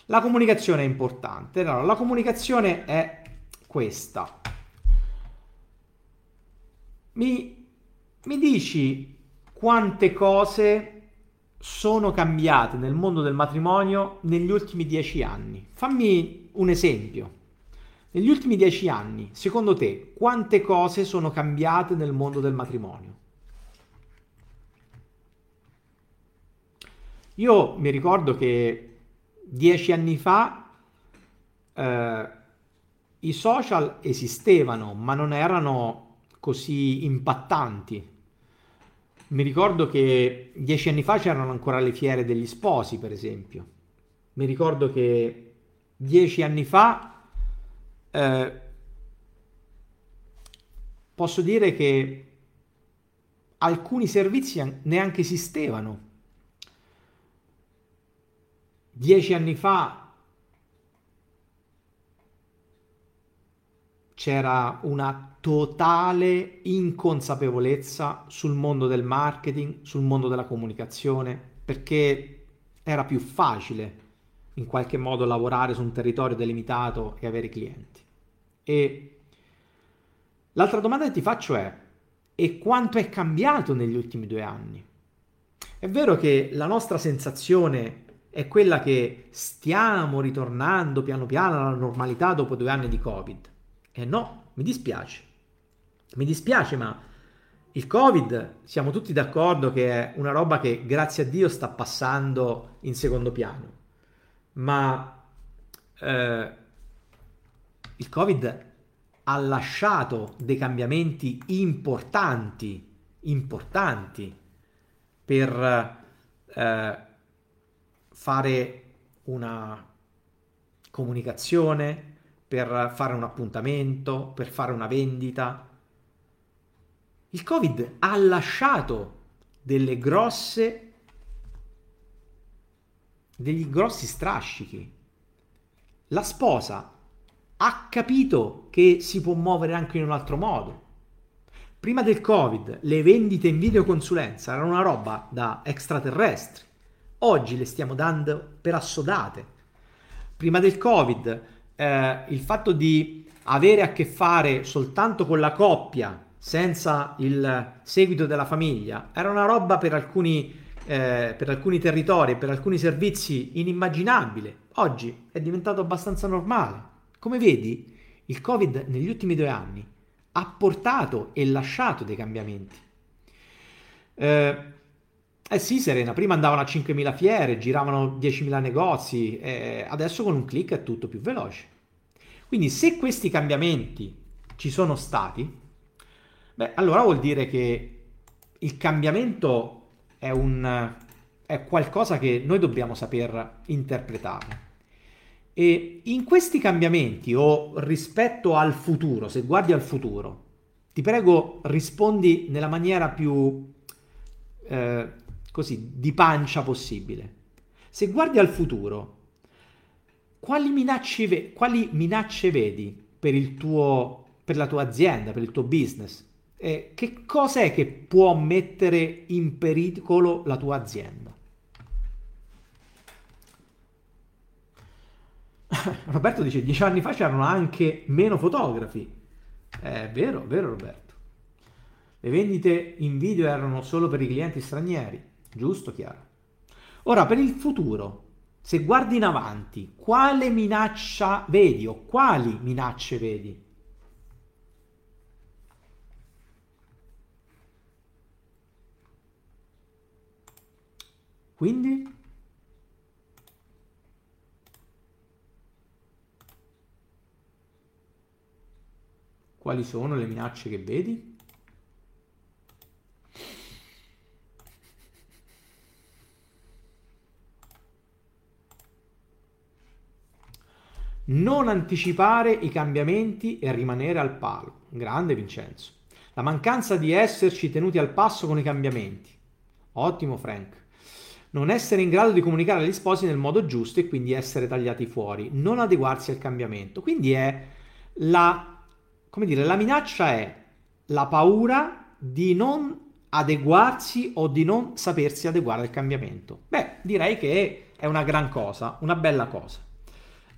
La comunicazione è importante. Allora, la comunicazione è questa. Mi dici quante cose sono cambiate nel mondo del matrimonio negli ultimi 10 anni? Fammi un esempio. Negli ultimi 10 anni, secondo te, quante cose sono cambiate nel mondo del matrimonio? Io mi ricordo che 10 anni fa i social esistevano, ma non erano così impattanti. Mi ricordo che 10 anni fa c'erano ancora le fiere degli sposi, per esempio. Mi ricordo che 10 anni fa posso dire che alcuni servizi neanche esistevano. 10 anni fa c'era una totale inconsapevolezza sul mondo del marketing, sul mondo della comunicazione, perché era più facile in qualche modo lavorare su un territorio delimitato e avere clienti. E l'altra domanda che ti faccio è: e quanto è cambiato negli ultimi 2 anni? È vero che la nostra sensazione è quella che stiamo ritornando piano piano alla normalità dopo 2 anni di Covid. E no, mi dispiace, ma il Covid, siamo tutti d'accordo che è una roba che grazie a Dio sta passando in secondo piano, ma il Covid ha lasciato dei cambiamenti importanti per fare una comunicazione, per fare un appuntamento, per fare una vendita. Il Covid ha lasciato degli grossi strascichi. La sposa ha capito che si può muovere anche in un altro modo. Prima del Covid le vendite in videoconsulenza erano una roba da extraterrestri. Oggi le stiamo dando per assodate. Prima del Covid, il fatto di avere a che fare soltanto con la coppia, senza il seguito della famiglia, era una roba per alcuni territori, per alcuni servizi inimmaginabile. Oggi è diventato abbastanza normale. Come vedi, il Covid negli ultimi 2 anni ha portato e lasciato dei cambiamenti. Sì, Serena, prima andavano a 5.000 fiere, giravano 10.000 negozi, adesso con un click è tutto più veloce. Quindi se questi cambiamenti ci sono stati, beh, allora vuol dire che il cambiamento è qualcosa che noi dobbiamo saper interpretare. E in questi cambiamenti, o rispetto al futuro, se guardi al futuro, ti prego rispondi nella maniera più così di pancia possibile. Se guardi al futuro, quali minacce vedi per la tua azienda, per il tuo business? Che cosa è che può mettere in pericolo la tua azienda? Roberto dice 10 anni fa c'erano anche meno fotografi. È vero Roberto. Le vendite in video erano solo per i clienti stranieri. Giusto, chiaro. Ora, per il futuro, se guardi in avanti, quale minaccia vedi o quali minacce vedi? Quindi? Quali sono le minacce che vedi? Non anticipare i cambiamenti e rimanere al palo. Grande Vincenzo. La mancanza di esserci tenuti al passo con i cambiamenti. Ottimo Frank. Non essere in grado di comunicare agli sposi nel modo giusto e quindi essere tagliati fuori. Non adeguarsi al cambiamento. Quindi è la minaccia è la paura di non adeguarsi o di non sapersi adeguare al cambiamento. Beh, direi che è una gran cosa, una bella cosa.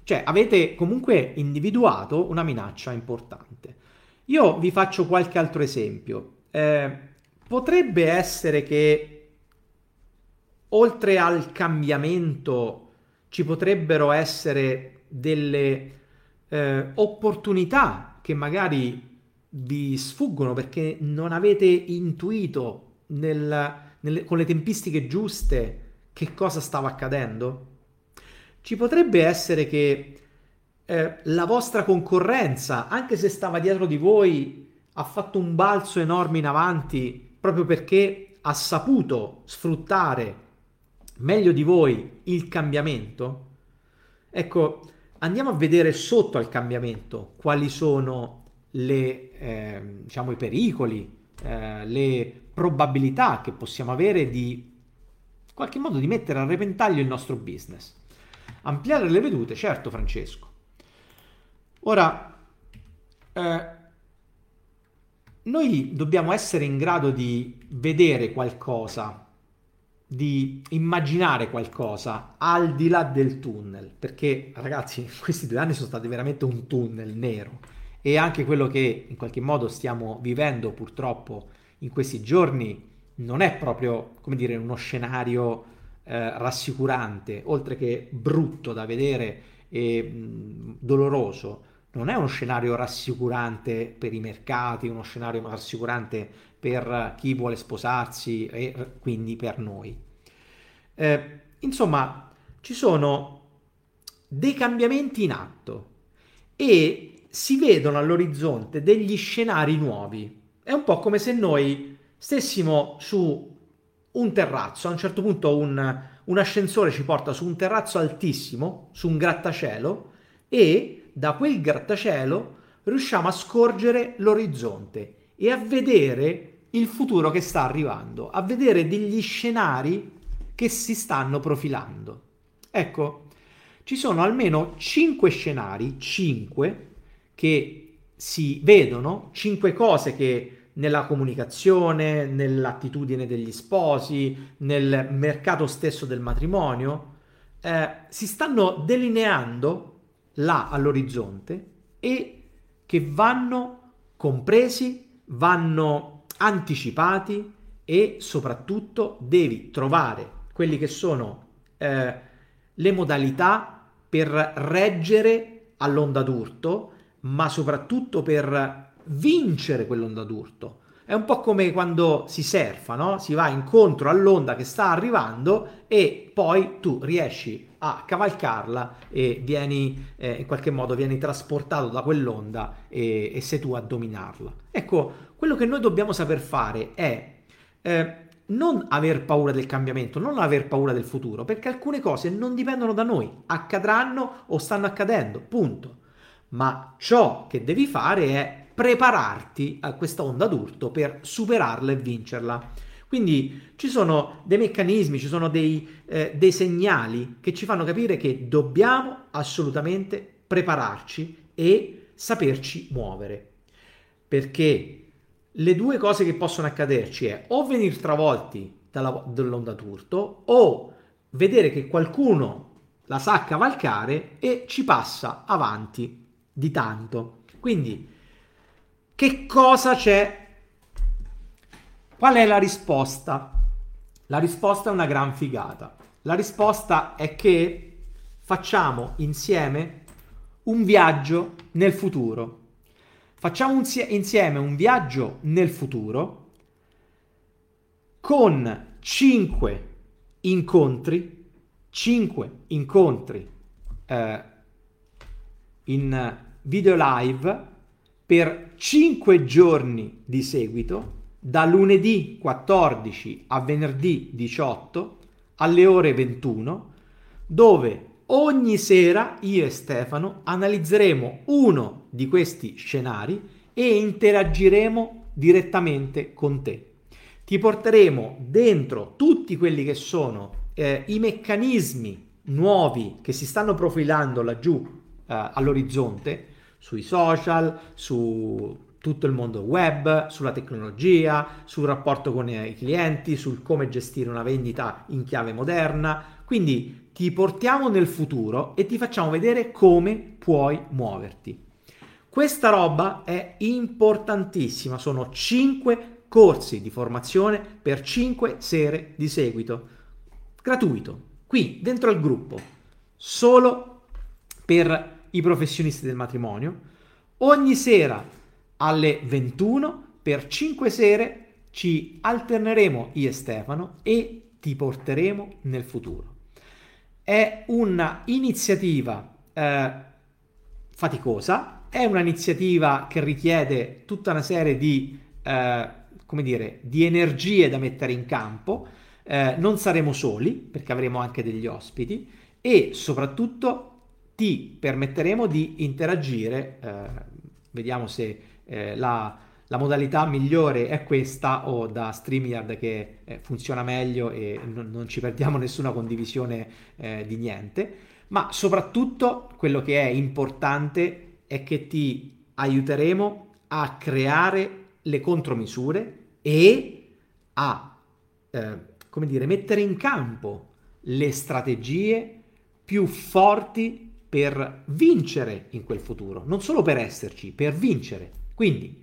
Cioè, avete comunque individuato una minaccia importante. Io vi faccio qualche altro esempio. Potrebbe essere che, oltre al cambiamento, ci potrebbero essere delle opportunità che magari vi sfuggono perché non avete intuito con le tempistiche giuste che cosa stava accadendo. Ci potrebbe essere che la vostra concorrenza, anche se stava dietro di voi, ha fatto un balzo enorme in avanti proprio perché ha saputo sfruttare meglio di voi il cambiamento. Ecco, andiamo a vedere sotto al cambiamento quali sono i pericoli, le probabilità che possiamo avere di, in qualche modo, di mettere a repentaglio il nostro business. Ampliare le vedute, certo Francesco. Ora, noi dobbiamo essere in grado di vedere qualcosa, di immaginare qualcosa al di là del tunnel, perché ragazzi, questi 2 anni sono stati veramente un tunnel nero, e anche quello che in qualche modo stiamo vivendo purtroppo in questi giorni non è proprio, uno scenario rassicurante, oltre che brutto da vedere e doloroso. Non è uno scenario rassicurante per i mercati, uno scenario rassicurante per chi vuole sposarsi e quindi per noi. Insomma, ci sono dei cambiamenti in atto e si vedono all'orizzonte degli scenari nuovi. È un po' come se noi stessimo su un terrazzo, a un certo punto un ascensore ci porta su un terrazzo altissimo, su un grattacielo, e da quel grattacielo riusciamo a scorgere l'orizzonte e a vedere il futuro che sta arrivando, a vedere degli scenari che si stanno profilando. Ecco, ci sono almeno 5 scenari, 5 che si vedono, 5 cose che nella comunicazione, nell'attitudine degli sposi, nel mercato stesso del matrimonio, si stanno delineando là all'orizzonte e che vanno compresi, vanno anticipati, e soprattutto devi trovare quelli che sono le modalità per reggere all'onda d'urto, ma soprattutto per vincere quell'onda d'urto. È un po' come quando si surfa, no? Si va incontro all'onda che sta arrivando e poi tu riesci a cavalcarla e vieni trasportato da quell'onda e sei tu a dominarla. Ecco, quello che noi dobbiamo saper fare è non aver paura del cambiamento, non aver paura del futuro, perché alcune cose non dipendono da noi, accadranno o stanno accadendo, punto. Ma ciò che devi fare è prepararti a questa onda d'urto per superarla e vincerla. Quindi ci sono dei meccanismi, ci sono dei segnali che ci fanno capire che dobbiamo assolutamente prepararci e saperci muovere. Perché le 2 cose che possono accaderci è o venir travolti dall'onda d'urto, o vedere che qualcuno la sa cavalcare e ci passa avanti di tanto. Quindi che cosa c'è? Qual è la risposta? La risposta è una gran figata. La risposta è che Facciamo insieme un viaggio nel futuro. Facciamo insieme un viaggio nel futuro con 5 incontri in video live per 5 giorni di seguito, da lunedì 14 a venerdì 18 alle ore 21, dove ogni sera io e Stefano analizzeremo uno di questi scenari e interagiremo direttamente con te. Ti porteremo dentro tutti quelli che sono i meccanismi nuovi che si stanno profilando laggiù all'orizzonte, sui social, su tutto il mondo web, sulla tecnologia, sul rapporto con i clienti, sul come gestire una vendita in chiave moderna. Quindi ti portiamo nel futuro e ti facciamo vedere come puoi muoverti. Questa roba è importantissima, sono 5 corsi di formazione per 5 sere di seguito, gratuito, qui dentro al gruppo, solo per i professionisti del matrimonio, ogni sera alle 21 per 5 sere ci alterneremo io e Stefano e ti porteremo nel futuro. È una iniziativa faticosa, è un'iniziativa che richiede tutta una serie di, di energie da mettere in campo. Non saremo soli, perché avremo anche degli ospiti e soprattutto ti permetteremo di interagire. Vediamo se la modalità migliore è questa o da StreamYard che funziona meglio e non ci perdiamo nessuna condivisione di niente, ma soprattutto quello che è importante è che ti aiuteremo a creare le contromisure e a mettere in campo le strategie più forti per vincere in quel futuro, non solo per esserci, per vincere. Quindi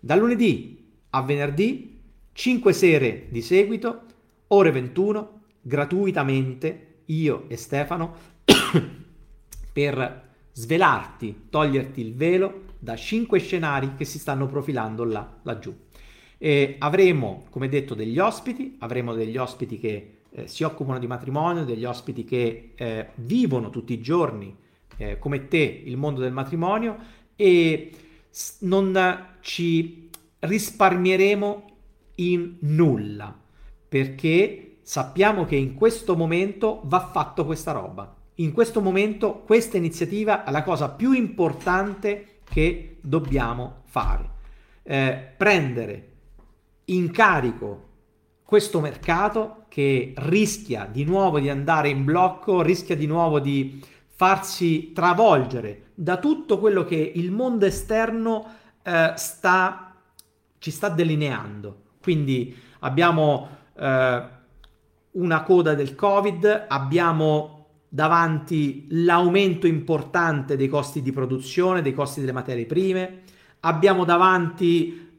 da lunedì a venerdì, 5 sere di seguito, ore 21, gratuitamente, io e Stefano, per svelarti, toglierti il velo da 5 scenari che si stanno profilando laggiù. E avremo, come detto, degli ospiti, che si occupano di matrimonio, degli ospiti che vivono tutti i giorni, come te, il mondo del matrimonio, e non ci risparmieremo in nulla, perché sappiamo che in questo momento va fatto questa roba. In questo momento questa iniziativa è la cosa più importante che dobbiamo fare. Prendere in carico questo mercato che rischia di nuovo di andare in blocco, rischia di nuovo di farsi travolgere da tutto quello che il mondo esterno ci sta delineando. Quindi abbiamo una coda del Covid, abbiamo davanti l'aumento importante dei costi di produzione, dei costi delle materie prime, abbiamo davanti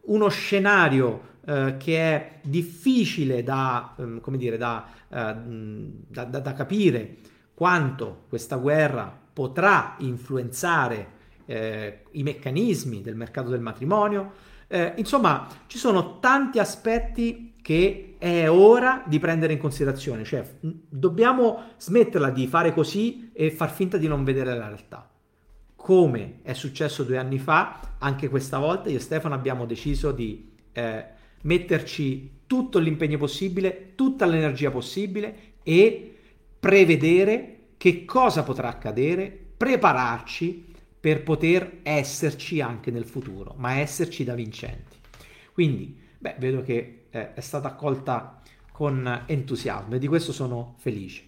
uno scenario che è difficile da capire quanto questa guerra potrà influenzare i meccanismi del mercato del matrimonio. Insomma, ci sono tanti aspetti che è ora di prendere in considerazione, cioè dobbiamo smetterla di fare così e far finta di non vedere la realtà. Come è successo 2 anni fa, anche questa volta io e Stefano abbiamo deciso di metterci tutto l'impegno possibile, tutta l'energia possibile e prevedere che cosa potrà accadere, prepararci per poter esserci anche nel futuro, ma esserci da vincenti. Quindi, vedo che è stata accolta con entusiasmo e di questo sono felice.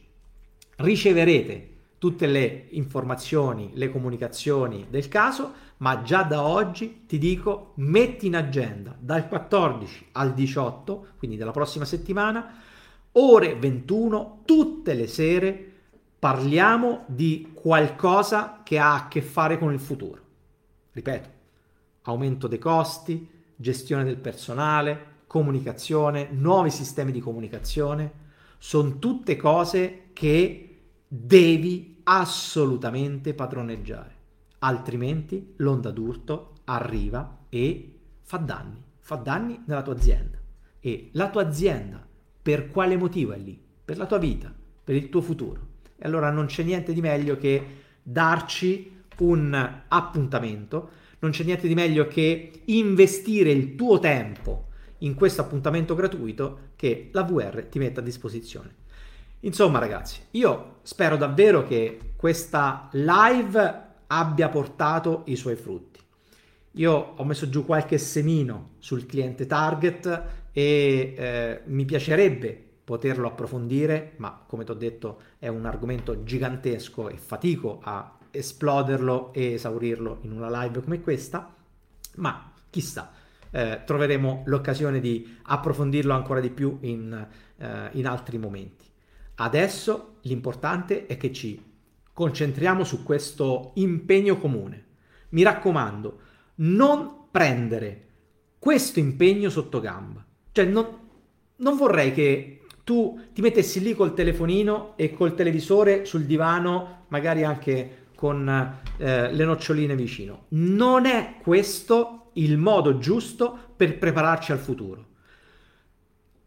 Riceverete tutte le informazioni, le comunicazioni del caso, ma già da oggi ti dico, metti in agenda dal 14 al 18, quindi dalla prossima settimana, ore 21, tutte le sere, parliamo di qualcosa che ha a che fare con il futuro. Ripeto, aumento dei costi, gestione del personale, comunicazione, nuovi sistemi di comunicazione, sono tutte cose che devi assolutamente padroneggiare, altrimenti l'onda d'urto arriva e fa danni nella tua azienda. E la tua azienda per quale motivo è lì? Per la tua vita, per il tuo futuro. E allora non c'è niente di meglio che darci un appuntamento, non c'è niente di meglio che investire il tuo tempo in questo appuntamento gratuito che la VR ti mette a disposizione. Insomma ragazzi, io spero davvero che questa live abbia portato i suoi frutti. Io ho messo giù qualche semino sul cliente target e mi piacerebbe poterlo approfondire, ma come ti ho detto è un argomento gigantesco e fatico a esploderlo e esaurirlo in una live come questa, ma chissà, troveremo l'occasione di approfondirlo ancora di più in altri momenti. Adesso l'importante è che ci concentriamo su questo impegno comune. Mi raccomando, non prendere questo impegno sotto gamba. Cioè non vorrei che tu ti mettessi lì col telefonino e col televisore sul divano, magari anche con le noccioline vicino. Non è questo il modo giusto per prepararci al futuro.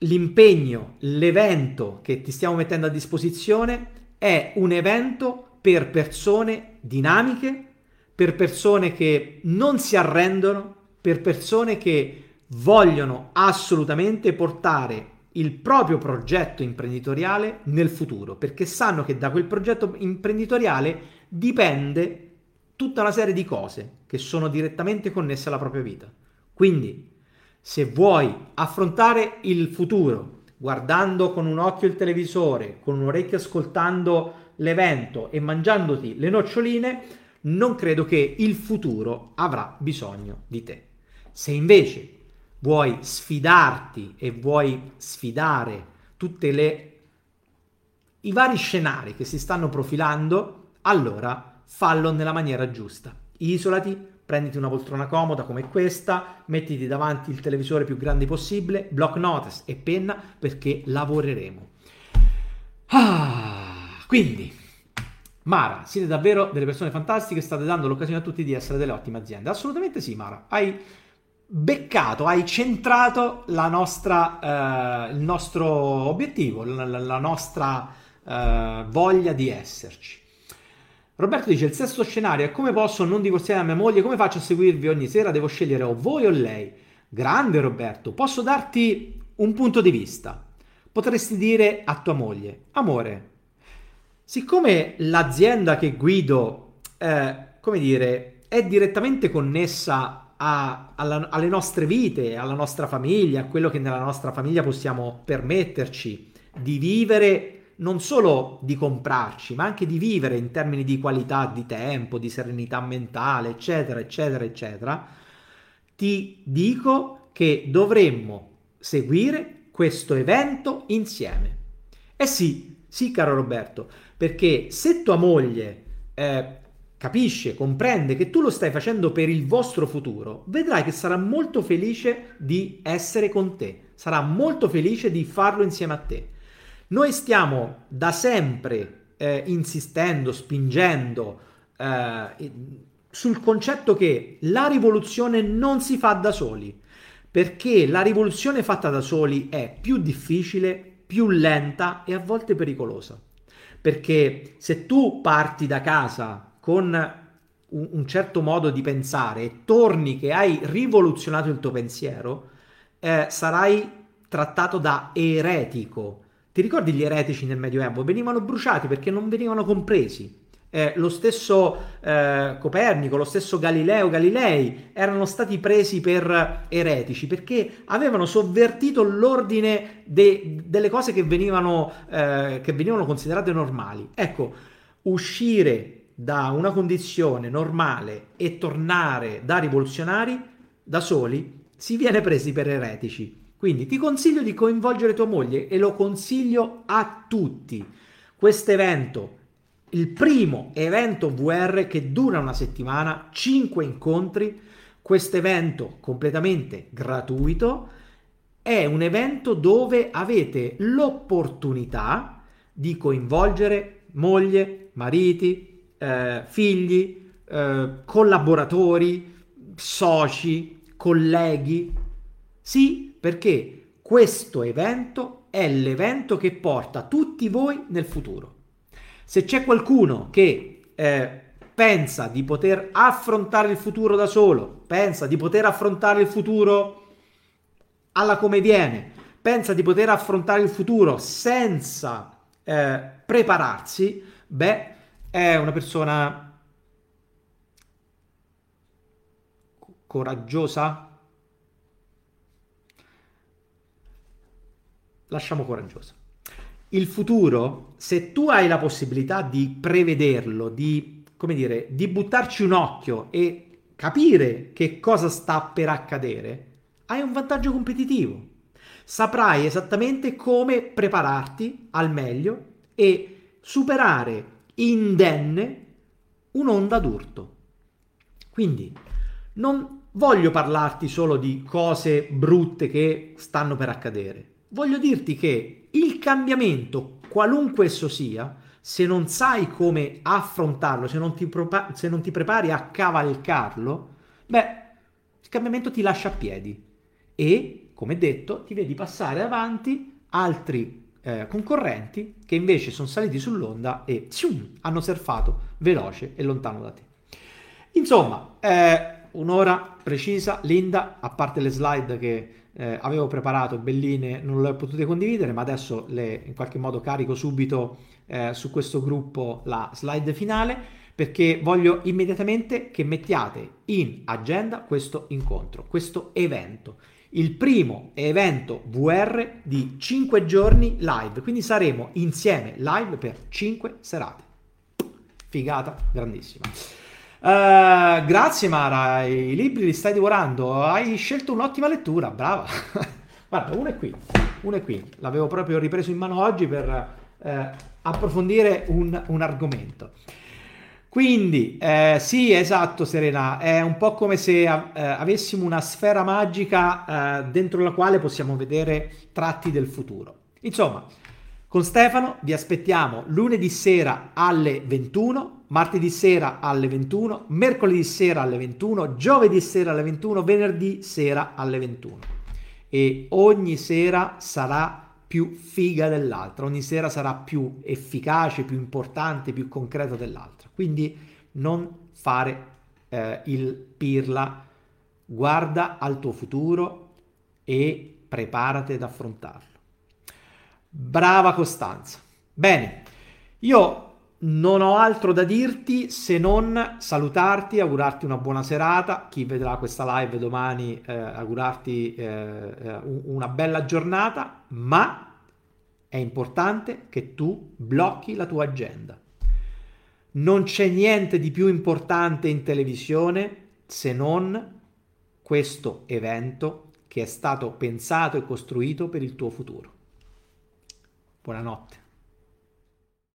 L'impegno, l'evento che ti stiamo mettendo a disposizione è un evento per persone dinamiche, per persone che non si arrendono, per persone che vogliono assolutamente portare il proprio progetto imprenditoriale nel futuro, perché sanno che da quel progetto imprenditoriale dipende tutta una serie di cose che sono direttamente connesse alla propria vita. Quindi, se vuoi affrontare il futuro guardando con un occhio il televisore, con un orecchio ascoltando l'evento e mangiandoti le noccioline, non credo che il futuro avrà bisogno di te. Se invece vuoi sfidarti e vuoi sfidare tutte i vari scenari che si stanno profilando, allora fallo nella maniera giusta. Isolati, prenditi una poltrona comoda come questa, mettiti davanti il televisore più grande possibile, block notes e penna, perché lavoreremo. Quindi, Mara, siete davvero delle persone fantastiche, state dando l'occasione a tutti di essere delle ottime aziende. Assolutamente sì, Mara, hai beccato, hai centrato il nostro obiettivo, la nostra voglia di esserci. Roberto dice: il sesto scenario è come posso non divorziare da mia moglie, come faccio a seguirvi ogni sera, devo scegliere o voi o lei. Grande Roberto, posso darti un punto di vista. Potresti dire a tua moglie: amore, siccome l'azienda che guido, è direttamente connessa alle nostre vite, alla nostra famiglia, a quello che nella nostra famiglia possiamo permetterci di vivere, non solo di comprarci, ma anche di vivere in termini di qualità di tempo, di serenità mentale, eccetera, eccetera, eccetera, ti dico che dovremmo seguire questo evento insieme. Eh sì, caro Roberto, perché se tua moglie capisce, comprende che tu lo stai facendo per il vostro futuro, vedrai che sarà molto felice di essere con te, sarà molto felice di farlo insieme a te. Noi stiamo da sempre insistendo, spingendo sul concetto che la rivoluzione non si fa da soli, perché la rivoluzione fatta da soli è più difficile, più lenta e a volte pericolosa, perché se tu parti da casa con un certo modo di pensare e torni che hai rivoluzionato il tuo pensiero, sarai trattato da eretico. Ti ricordi gli eretici nel Medioevo? Venivano bruciati perché non venivano compresi. Lo stesso Copernico, lo stesso Galileo Galilei erano stati presi per eretici perché avevano sovvertito l'ordine delle cose che venivano considerate normali. Ecco, uscire da una condizione normale e tornare da rivoluzionari da soli, si viene presi per eretici. Quindi ti consiglio di coinvolgere tua moglie e lo consiglio a tutti. Questo evento, il primo evento VR che dura una settimana, 5 incontri, questo evento completamente gratuito, è un evento dove avete l'opportunità di coinvolgere moglie, mariti, figli, collaboratori, soci, colleghi. Sì, perché questo evento è l'evento che porta tutti voi nel futuro. Se c'è qualcuno che pensa di poter affrontare il futuro da solo, pensa di poter affrontare il futuro alla come viene, pensa di poter affrontare il futuro senza prepararsi, beh, è una persona coraggiosa. Lasciamo coraggiosa. Il futuro, se tu hai la possibilità di prevederlo, di, come dire, di buttarci un occhio e capire che cosa sta per accadere, hai un vantaggio competitivo. Saprai esattamente come prepararti al meglio e superare indenne un'onda d'urto. Quindi non voglio parlarti solo di cose brutte che stanno per accadere. Voglio dirti che il cambiamento, qualunque esso sia, se non sai come affrontarlo, se non ti prepari a cavalcarlo, beh, il cambiamento ti lascia a piedi. E, come detto, ti vedi passare avanti altri concorrenti che invece sono saliti sull'onda e hanno surfato veloce e lontano da te. Insomma, un'ora precisa, Linda, a parte le slide che avevo preparato, belline, non le ho potute condividere, ma adesso le, in qualche modo carico subito su questo gruppo la slide finale, perché voglio immediatamente che mettiate in agenda questo incontro, questo evento, il primo evento VR di 5 giorni live, quindi saremo insieme live per 5 serate. Figata grandissima. Grazie Mara, i libri li stai divorando, hai scelto un'ottima lettura, brava. Guarda, uno è qui, l'avevo proprio ripreso in mano oggi per approfondire un argomento. Quindi, sì, esatto Serena, è un po' come se avessimo una sfera magica dentro la quale possiamo vedere tratti del futuro. Insomma, con Stefano vi aspettiamo lunedì sera alle 21, martedì sera alle 21, mercoledì sera alle 21, giovedì sera alle 21, venerdì sera alle 21. E ogni sera sarà più figa dell'altra, ogni sera sarà più efficace, più importante, più concreta dell'altra. Quindi non fare il pirla, guarda al tuo futuro e preparati ad affrontarlo. Brava Costanza. Bene, io non ho altro da dirti se non salutarti, augurarti una buona serata, chi vedrà questa live domani augurarti una bella giornata, ma è importante che tu blocchi la tua agenda. Non c'è niente di più importante in televisione se non questo evento che è stato pensato e costruito per il tuo futuro. Buonanotte.